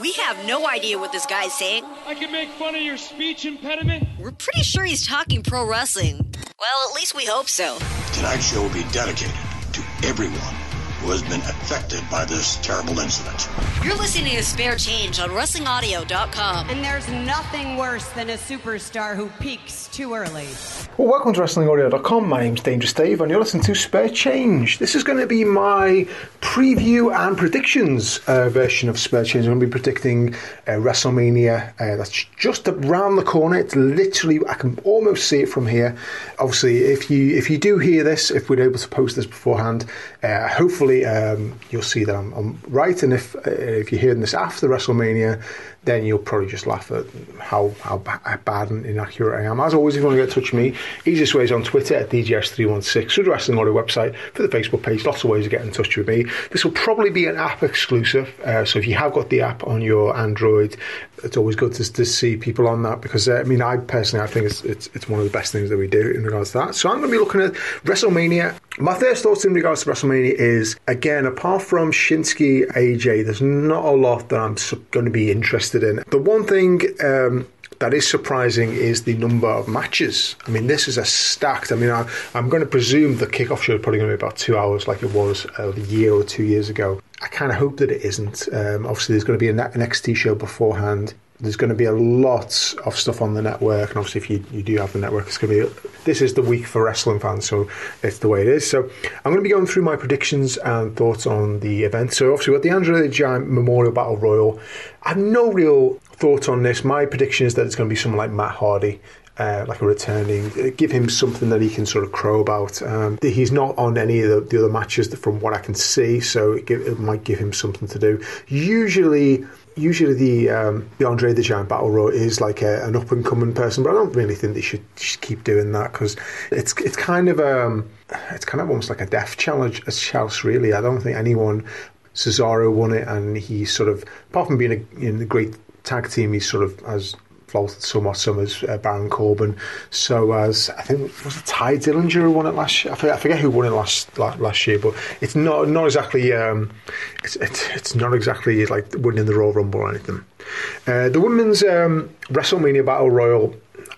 We have no idea what this guy's saying. I can make fun of your speech impediment. We're pretty sure he's talking pro wrestling. Well, at least we hope so. Tonight's show will be dedicated to everyone who has been affected by this terrible incident. You're listening to Spare Change on WrestlingAudio.com. And there's nothing worse than a superstar who peaks too early. Well, welcome to WrestlingAudio.com. My name's Dangerous Dave, and you're listening to Spare Change. This is going to be my preview and predictions version of Spare Change. I'm going to be predicting WrestleMania. That's just around the corner. It's literally, I can almost see it from here. Obviously, if you do hear this, if we're able to post this beforehand, hopefully you'll see that I'm right. And if you're hearing this after WrestleMania, then you'll probably just laugh at how bad and inaccurate I am. As always, if you want to get in touch with me, easiest way is on Twitter at DGS316, through the Wrestling Audio website, for the Facebook page, lots of ways to get in touch with me. This will probably be an app exclusive, so if you have got the app on your Android, it's always good to see people on that, because I think it's one of the best things that we do in regards to that. So I'm going to be looking at WrestleMania. My first thoughts in regards to WrestleMania is, again, apart from Shinsuke, AJ, there's not a lot that I'm going to be interested in. The one thing that is surprising is the number of matches. I mean, this is a stacked... I'm going to presume the kickoff show is probably going to be about 2 hours, like it was a year or 2 years ago. I kind of hope that it isn't. Obviously, there's going to be an NXT show beforehand. There's going to be a lot of stuff on the network, and obviously if you do have the network, it's going to be... This is the week for wrestling fans, so it's the way it is. So I'm going to be going through my predictions and thoughts on the event. So obviously we've got the Andre the Giant Memorial Battle Royal. I have no real thoughts on this. My prediction is that it's going to be someone like Matt Hardy, like a returning, give him something that he can sort of crow about. He's not on any of the other matches from what I can see, so it might give him something to do. Usually the Andre the Giant Battle Royal is like an up and coming person, but I don't really think they should keep doing that, because it's kind of almost like a death challenge really. I don't think anyone... Cesaro won it, and he sort of, apart from being in the great tag team, he sort of has flaunted somewhat some as Baron Corbin. So as I think was it Ty Dillinger who won it last year? I forget who won it last year, but it's not exactly it's not exactly like winning the Royal Rumble or anything. The women's WrestleMania Battle Royal,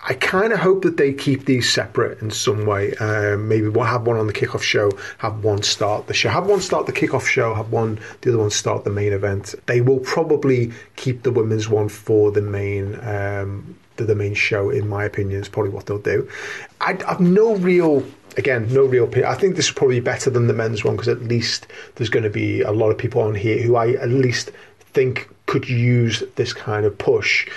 I kind of hope that they keep these separate in some way. Maybe we'll have one on the kickoff show, have one start the show, have one start the kickoff show, have one, the other one start the main event. They will probably keep the women's one for the main main show, in my opinion, is probably what they'll do. I've no real... I think this is probably better than the men's one, because at least there's going to be a lot of people on here who I at least think could use this kind of push.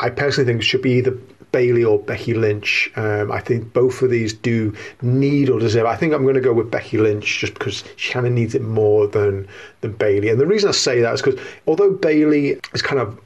I personally think it should be either Bailey or Becky Lynch. I think both of these do need or deserve. I think I'm going to go with Becky Lynch, just because she kind of needs it more than Bailey. And the reason I say that is because although Bailey is kind of,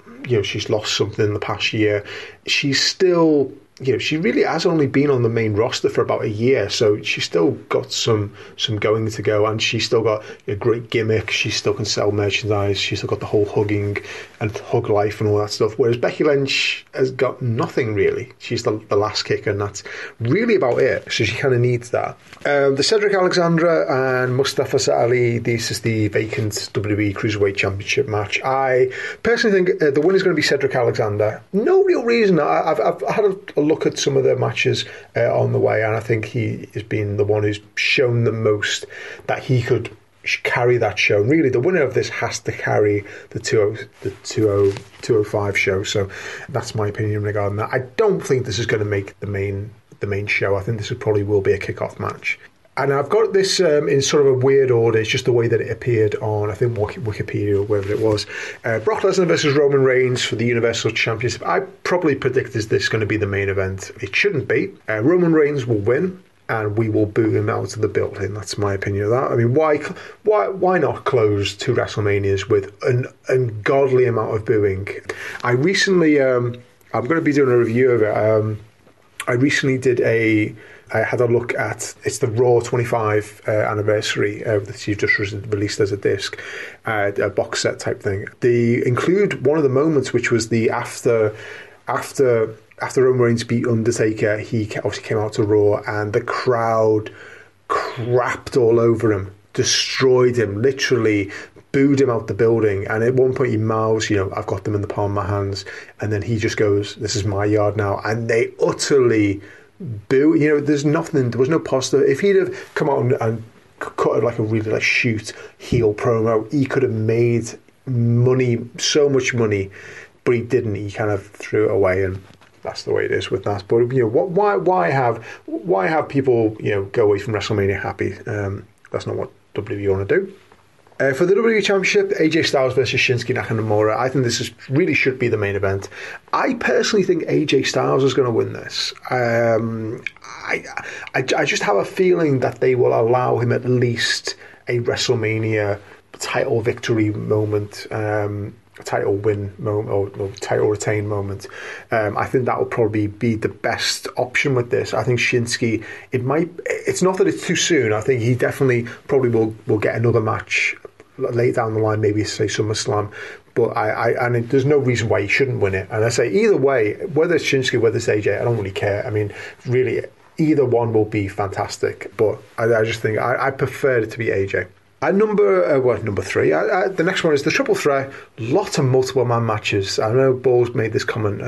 she's lost something in the past year, she's still... she really has only been on the main roster for about a year, so she's still got some going to go, and she's still got a great gimmick. She still can sell merchandise. She's still got the whole hugging and hug life and all that stuff, whereas Becky Lynch has got nothing really. She's the last kicker, and that's really about it, so she kind of needs that. The Cedric Alexander and Mustafa Ali, this is the vacant WWE Cruiserweight Championship match. I personally think the winner is going to be Cedric Alexander. No real reason. I've had a look at some of their matches on the way, and I think he has been the one who's shown the most that he could carry that show. And really, the winner of this has to carry the 205 show. So that's my opinion regarding that. I don't think this is going to make the main show. I think this will probably be a kickoff match. And I've got this in sort of a weird order. It's just the way that it appeared on, I think, Wikipedia or wherever it was. Brock Lesnar versus Roman Reigns for the Universal Championship. I probably predicted this is going to be the main event. It shouldn't be. Roman Reigns will win, and we will boo him out of the building. That's my opinion of that. I mean, why not close two WrestleManias with an ungodly amount of booing? I recently... I'm going to be doing a review of it. I recently I had a look at, it's the Raw 25 anniversary that you've just released as a disc, a box set type thing. They include one of the moments, which was the after Roman Reigns beat Undertaker, he obviously came out to Raw, and the crowd crapped all over him. destroyed him, literally booed him out the building. And at one point he mouths, you know, I've got them in the palm of my hands. And then he just goes, this is my yard now. And they utterly boo. You know, there's nothing, there was no positive. If he'd have come out and cut like a really like shoot heel promo, he could have made money, so much money, but he didn't. He kind of threw it away, and that's the way it is with that. But you know, why have people, you know, go away from WrestleMania happy? That's not what WWE want to do. For the WWE Championship, AJ Styles versus Shinsuke Nakamura. I think this is really should be the main event. I personally think AJ Styles is going to win this. I just have a feeling that they will allow him at least a WrestleMania title victory moment, title win moment, or title retain moment. I think that will probably be the best option with this. I think Shinsuke, it's not that it's too soon. I think he definitely probably will get another match late down the line, maybe say SummerSlam, but I there's no reason why he shouldn't win it. And I say either way, whether it's Shinsuke, whether it's AJ, I don't really care. I mean, really, either one will be fantastic, but I just think I prefer it to be AJ. Number three. The next one is the triple threat. Lots of multiple man matches. I know Balls made this comment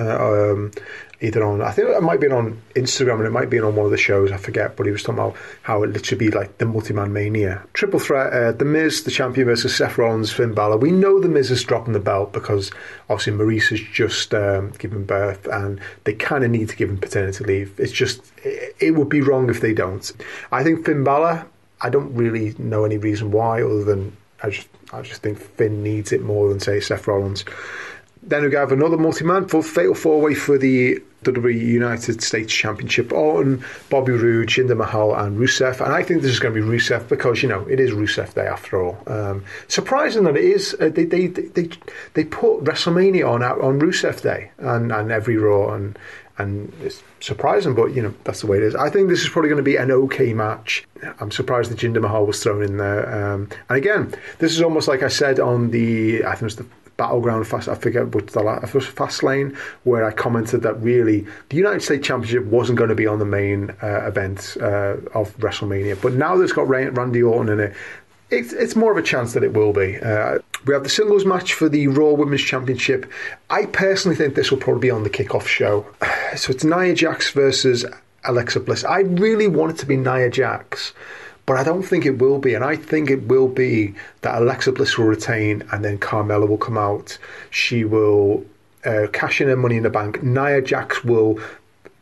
either on, I think it might be on Instagram, and it might be on one of the shows, I forget, but he was talking about how it literally be like the multi-man mania. Triple threat, the Miz, the champion, versus Seth Rollins, Finn Balor. We know the Miz is dropping the belt because obviously Maryse has just given birth, and they kind of need to give him paternity leave. It's just, it would be wrong if they don't. I think Finn Balor, I don't really know any reason why, other than I just think Finn needs it more than, say, Seth Rollins. Then we have another multi-man for fatal four-way for the WWE United States Championship. Orton, Bobby Roode, Jinder Mahal and Rusev. And I think this is going to be Rusev because, you know, it is Rusev Day after all. Surprising that it is. They put WrestleMania on Rusev Day and every Raw, and it's surprising, but, you know, that's the way it is. I think this is probably going to be an okay match. I'm surprised that Jinder Mahal was thrown in there. And again, this is almost like I said on the, I think it was the Battleground Fast, I forget what the Fast Lane, where I commented that really the United States Championship wasn't going to be on the main event of WrestleMania. But now that it's got Randy Orton in it, it's more of a chance that it will be. We have the singles match for the Raw Women's Championship. I personally think this will probably be on the kickoff show. So it's Nia Jax versus Alexa Bliss. I really want it to be Nia Jax, but I don't think it will be. And I think it will be that Alexa Bliss will retain, and then Carmella will come out. She will cash in her money in the bank. Nia Jax will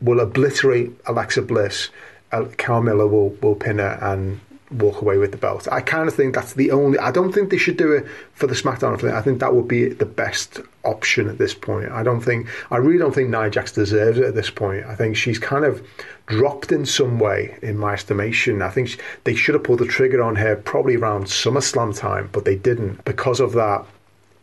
obliterate Alexa Bliss. Carmella will pin her and walk away with the belt. I kind of think that's the only, I don't think they should do it for the SmackDown thing. I think that would be the best option at this point. I really don't think Nia Jax deserves it at this point. I think she's kind of dropped in some way, in my estimation. I think they should have pulled the trigger on her probably around SummerSlam time, but they didn't. Because of that,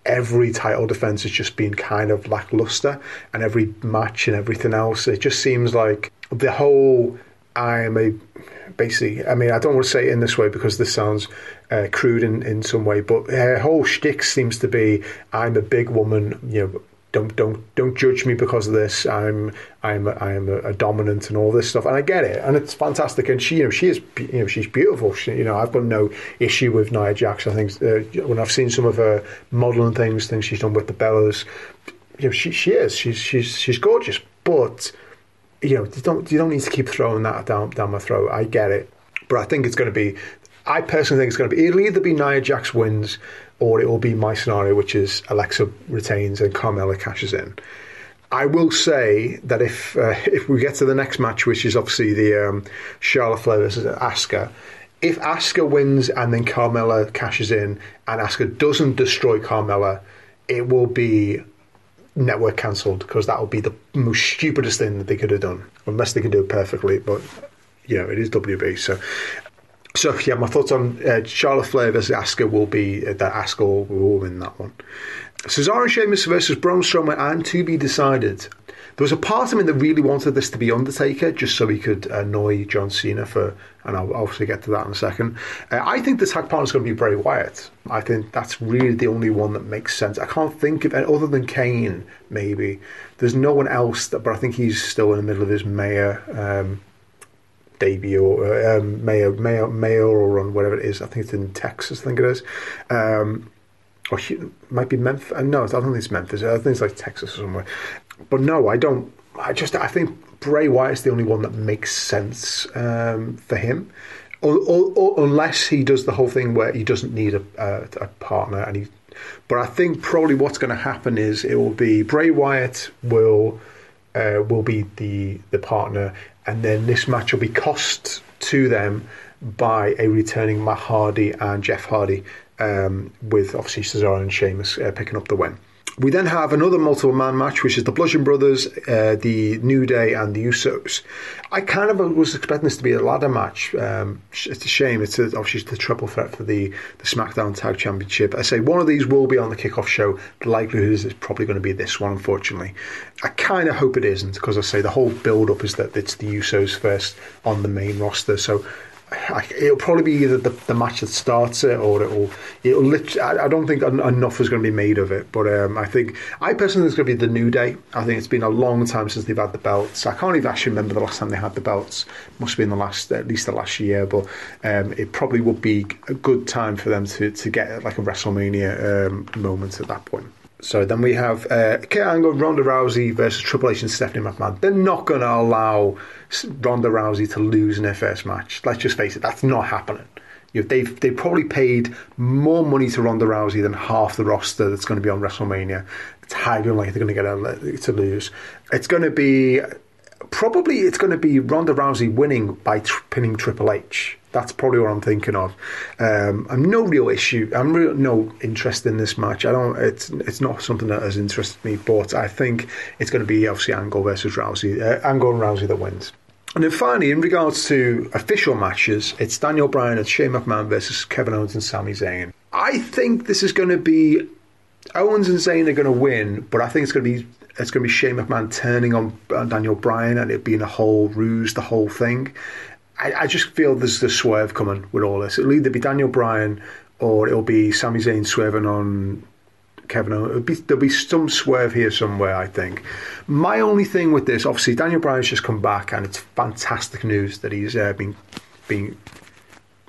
every title defense has just been kind of lackluster, and every match and everything else, it just seems like the whole I don't want to say it in this way because this sounds crude in some way, but her whole shtick seems to be, I'm a big woman, you know, don't judge me because of this. I'm a dominant and all this stuff, and I get it, and it's fantastic. And she's beautiful. I've got no issue with Nia Jax. I think when I've seen some of her modeling things she's done with the Bellas, you know, she's gorgeous, but. You know, you don't need to keep throwing that down my throat. I get it, but I personally think it's going to be. It'll either be Nia Jax wins, or it will be my scenario, which is Alexa retains and Carmella cashes in. I will say that if we get to the next match, which is obviously the Charlotte Flair versus Asuka, if Asuka wins and then Carmella cashes in and Asuka doesn't destroy Carmella, it will be network cancelled, because that would be the most stupidest thing that they could have done, unless they can do it perfectly. But you know, it is WB, so yeah, my thoughts on Charlotte Flair versus Asuka will be that Asuka will win that one. Cesaro and Sheamus versus Braun Strowman, and to be decided. There was a part of me that really wanted this to be Undertaker, just so he could annoy John Cena for, and I'll obviously get to that in a second. I think the tag partner's going to be Bray Wyatt. I think that's really the only one that makes sense. I can't think of, other than Kane, maybe. There's no one else, but I think he's still in the middle of his mayor debut or mayoral run, whatever it is. I think it's in Texas, I think it is. Or it might be Memphis. No, I don't think it's Memphis. I think it's like Texas or somewhere. But no, I don't. I think Bray Wyatt's the only one that makes sense for him. Or unless he does the whole thing where he doesn't need a partner. But I think probably what's going to happen is it will be Bray Wyatt will be the partner, and then this match will be cost to them by a returning Matt Hardy and Jeff Hardy, with obviously Cesaro and Sheamus picking up the win. We then have another multiple-man match, which is the Bludgeon Brothers, the New Day, and the Usos. I kind of was expecting this to be a ladder match. It's a shame. It's obviously the triple threat for the SmackDown Tag Championship. I say one of these will be on the kickoff show. The likelihood is it's probably going to be this one, unfortunately. I kind of hope it isn't, because I say the whole build-up is that it's the Usos first on the main roster, so... it'll probably be either the match that starts it, or it'll literally, I don't think enough is going to be made of it, but I personally think it's going to be the New Day. I think it's been a long time since they've had the belts. I can't even actually remember the last time they had the belts. Must have been at least the last year, but it probably would be a good time for them to get like a WrestleMania moment at that point. So then we have Kurt Angle, Ronda Rousey versus Triple H and Stephanie McMahon. They're not going to allow Ronda Rousey to lose in her first match. Let's just face it, that's not happening. They've probably paid more money to Ronda Rousey than half the roster that's going to be on WrestleMania. It's highly unlikely they're going to get her to lose. It's going to be... probably it's going to be Ronda Rousey winning by pinning Triple H. That's probably what I'm thinking of. I'm no real issue. I'm no interest in this match. I don't. It's not something that has interested me. But I think it's going to be obviously Angle versus Rousey. Angle and Rousey that wins. And then finally, in regards to official matches, it's Daniel Bryan and Shane McMahon versus Kevin Owens and Sami Zayn. I think this is going to be Owens and Zayn are going to win, but I think it's going to be. It's going to be Shane McMahon turning on Daniel Bryan and it being a whole ruse, the whole thing. I just feel there's the swerve coming with all this. It'll either be Daniel Bryan or it'll be Sami Zayn swerving on Kevin Owens. There'll be some swerve here somewhere, I think. My only thing with this, obviously, Daniel Bryan's just come back and it's fantastic news that he's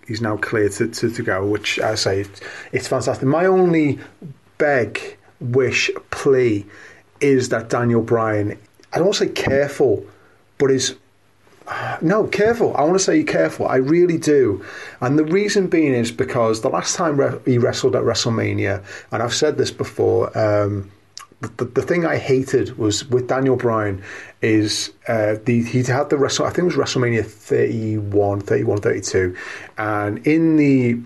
he's now cleared to go, which I say it's fantastic. My only beg, wish, plea is that Daniel Bryan, I don't want to say careful, but is... no, careful. I want to say careful. I really do. And the reason being is because the last time he wrestled at WrestleMania, and I've said this before, the thing I hated was with Daniel Bryan is he had the wrestle. I think it was WrestleMania 31, 32. And in the...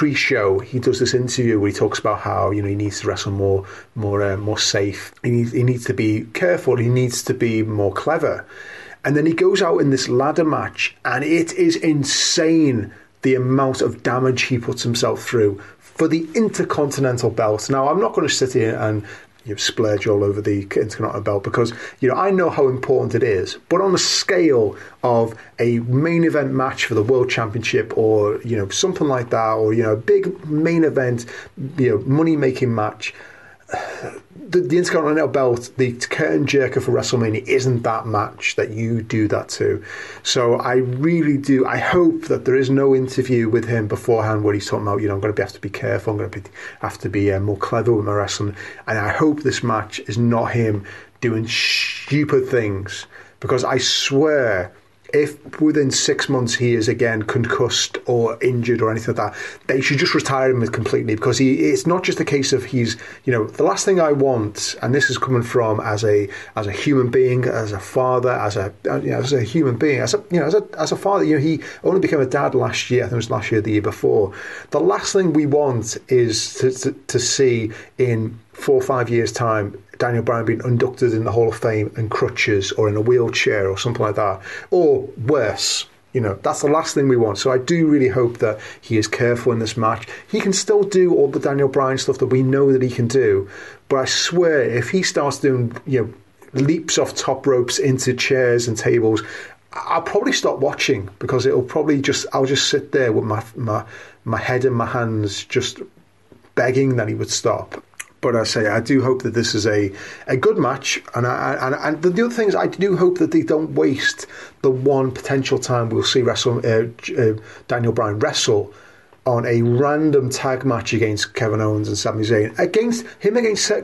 pre-show, he does this interview where he talks about how he needs to wrestle more safe. He needs to be careful. He needs to be more clever. And then he goes out in this ladder match, and it is insane the amount of damage he puts himself through for the Intercontinental belt. Now, I'm not going to sit here and splurge all over the Intercontinental belt because I know how important it is, but on the scale of a main event match for the World Championship or something like that, or a big main event money making match, the Intercontinental belt, the curtain jerker for WrestleMania, isn't that match that you do that to. So I really do, I hope that there is no interview with him beforehand where he's talking about, I'm going to have to be careful, I'm going to have to be more clever with my wrestling. And I hope this match is not him doing stupid things, because I swear if within 6 months he is again concussed or injured or anything like that, they should just retire him completely, because it's not just a case of he's, the last thing I want, and this is coming from as a human being, as a father, as a human being, as a father. He only became a dad last year. I think it was last year, the year before. The last thing we want is to see in 4 or 5 years' time Daniel Bryan being inducted in the Hall of Fame in crutches or in a wheelchair or something like that, or worse. That's the last thing we want. So I do really hope that he is careful in this match. He can still do all the Daniel Bryan stuff that we know that he can do, but I swear if he starts doing leaps off top ropes into chairs and tables, I'll probably stop watching, because it'll probably just, I'll just sit there with my head in my hands just begging that he would stop. But I say I do hope that this is a good match, and the other thing is I do hope that they don't waste the one potential time we'll see Daniel Bryan wrestle on a random tag match against Kevin Owens and Sami Zayn. Against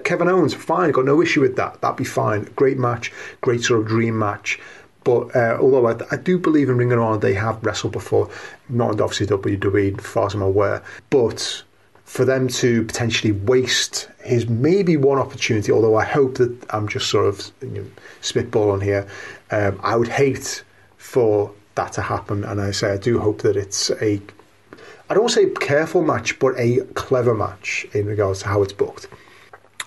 Kevin Owens, fine, got no issue with that. That'd be fine. Great match, great sort of dream match. But although I do believe in Ring of Honor, they have wrestled before, not obviously WWE, as far as I'm aware. But for them to potentially waste his maybe one opportunity, although I hope that I'm just sort of spitballing here, I would hate for that to happen. And I say I do hope that it's a, I don't want to say a careful match, but a clever match in regards to how it's booked.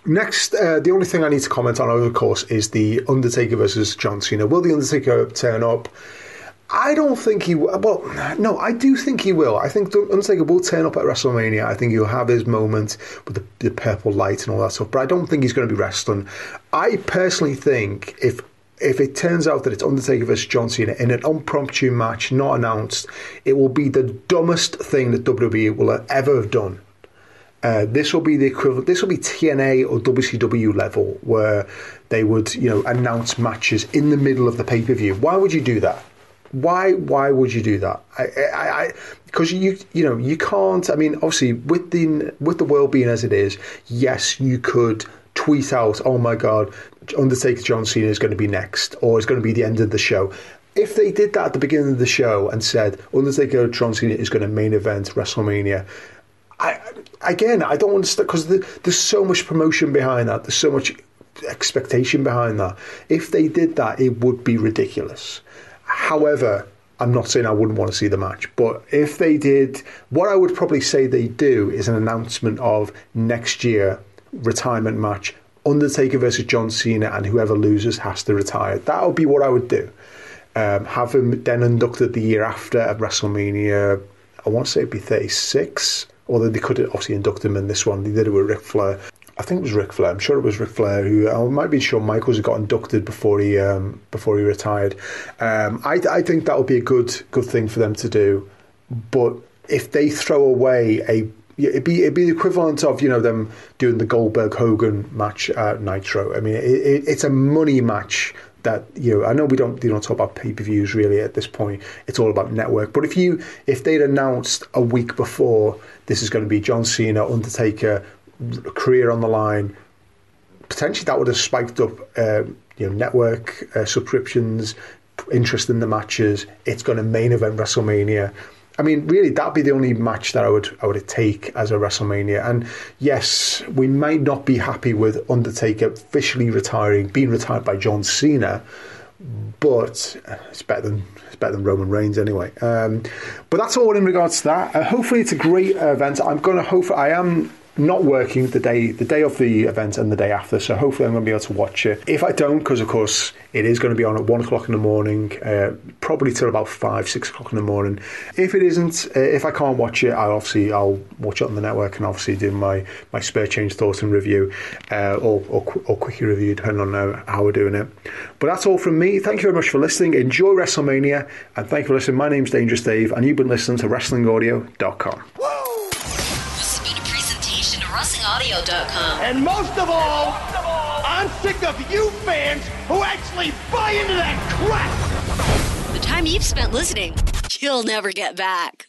Next, the only thing I need to comment on, of course, is The Undertaker versus John Cena. Will The Undertaker turn up? I don't think he will. Well, no, I do think he will. I think The Undertaker will turn up at WrestleMania. I think he'll have his moment with the purple light and all that stuff, but I don't think he's going to be wrestling. I personally think if it turns out that it's Undertaker versus John Cena in an impromptu match, not announced, it will be the dumbest thing that WWE will ever have done. This will be the equivalent. This will be TNA or WCW level, where they would, announce matches in the middle of the pay per view. Why would you do that? Why would you do that? Because you can't. I mean, obviously, with the world being as it is, yes, you could tweet out, "Oh my God, Undertaker John Cena is going to be next," or "It's going to be the end of the show." If they did that at the beginning of the show and said, "Undertaker John Cena is going to main event WrestleMania," I don't understand, because there's so much promotion behind that. There's so much expectation behind that. If they did that, it would be ridiculous. However, I'm not saying I wouldn't want to see the match, but if they did, what I would probably say they do is an announcement of next year retirement match, Undertaker versus John Cena, and whoever loses has to retire. That would be what I would do. Have him then inducted the year after at WrestleMania. I want to say it'd be 36. Although they could obviously induct him in this one. They did it with Ric Flair. I think it was Ric Flair. I'm sure it was Ric Flair who, I might be sure Michaels got inducted before he retired. I think that would be a good thing for them to do. But if they throw away it'd be the equivalent of them doing the Goldberg Hogan match at Nitro. I mean, it's a money match. That I know they don't talk about pay-per-views really at this point. It's all about network. But if they'd announced a week before, this is going to be John Cena, Undertaker, career on the line, potentially that would have spiked up network subscriptions, interest in the matches. It's going to main event WrestleMania. I mean, really, that'd be the only match that I would take as a WrestleMania. And yes, we might not be happy with Undertaker officially retiring, being retired by John Cena, but it's better than Roman Reigns anyway. But that's all in regards to that. Hopefully, it's a great event. I am not working the day of the event and the day after, so hopefully I'm going to be able to watch it. If I don't, because of course it is going to be on at 1 o'clock in the morning, probably till about 5-6 o'clock in the morning. If it isn't, if I can't watch it, I'll watch it on the network and obviously do my Spare Change thoughts and review, or quickie review, depending on how we're doing it. But that's all from me. Thank you very much for listening. Enjoy WrestleMania, and thank you for listening. My name's Dangerous Dave, and you've been listening to WrestlingAudio.com. WrestlingAudio.com. And most of all, I'm sick of you fans who actually buy into that crap. The time you've spent listening, you'll never get back.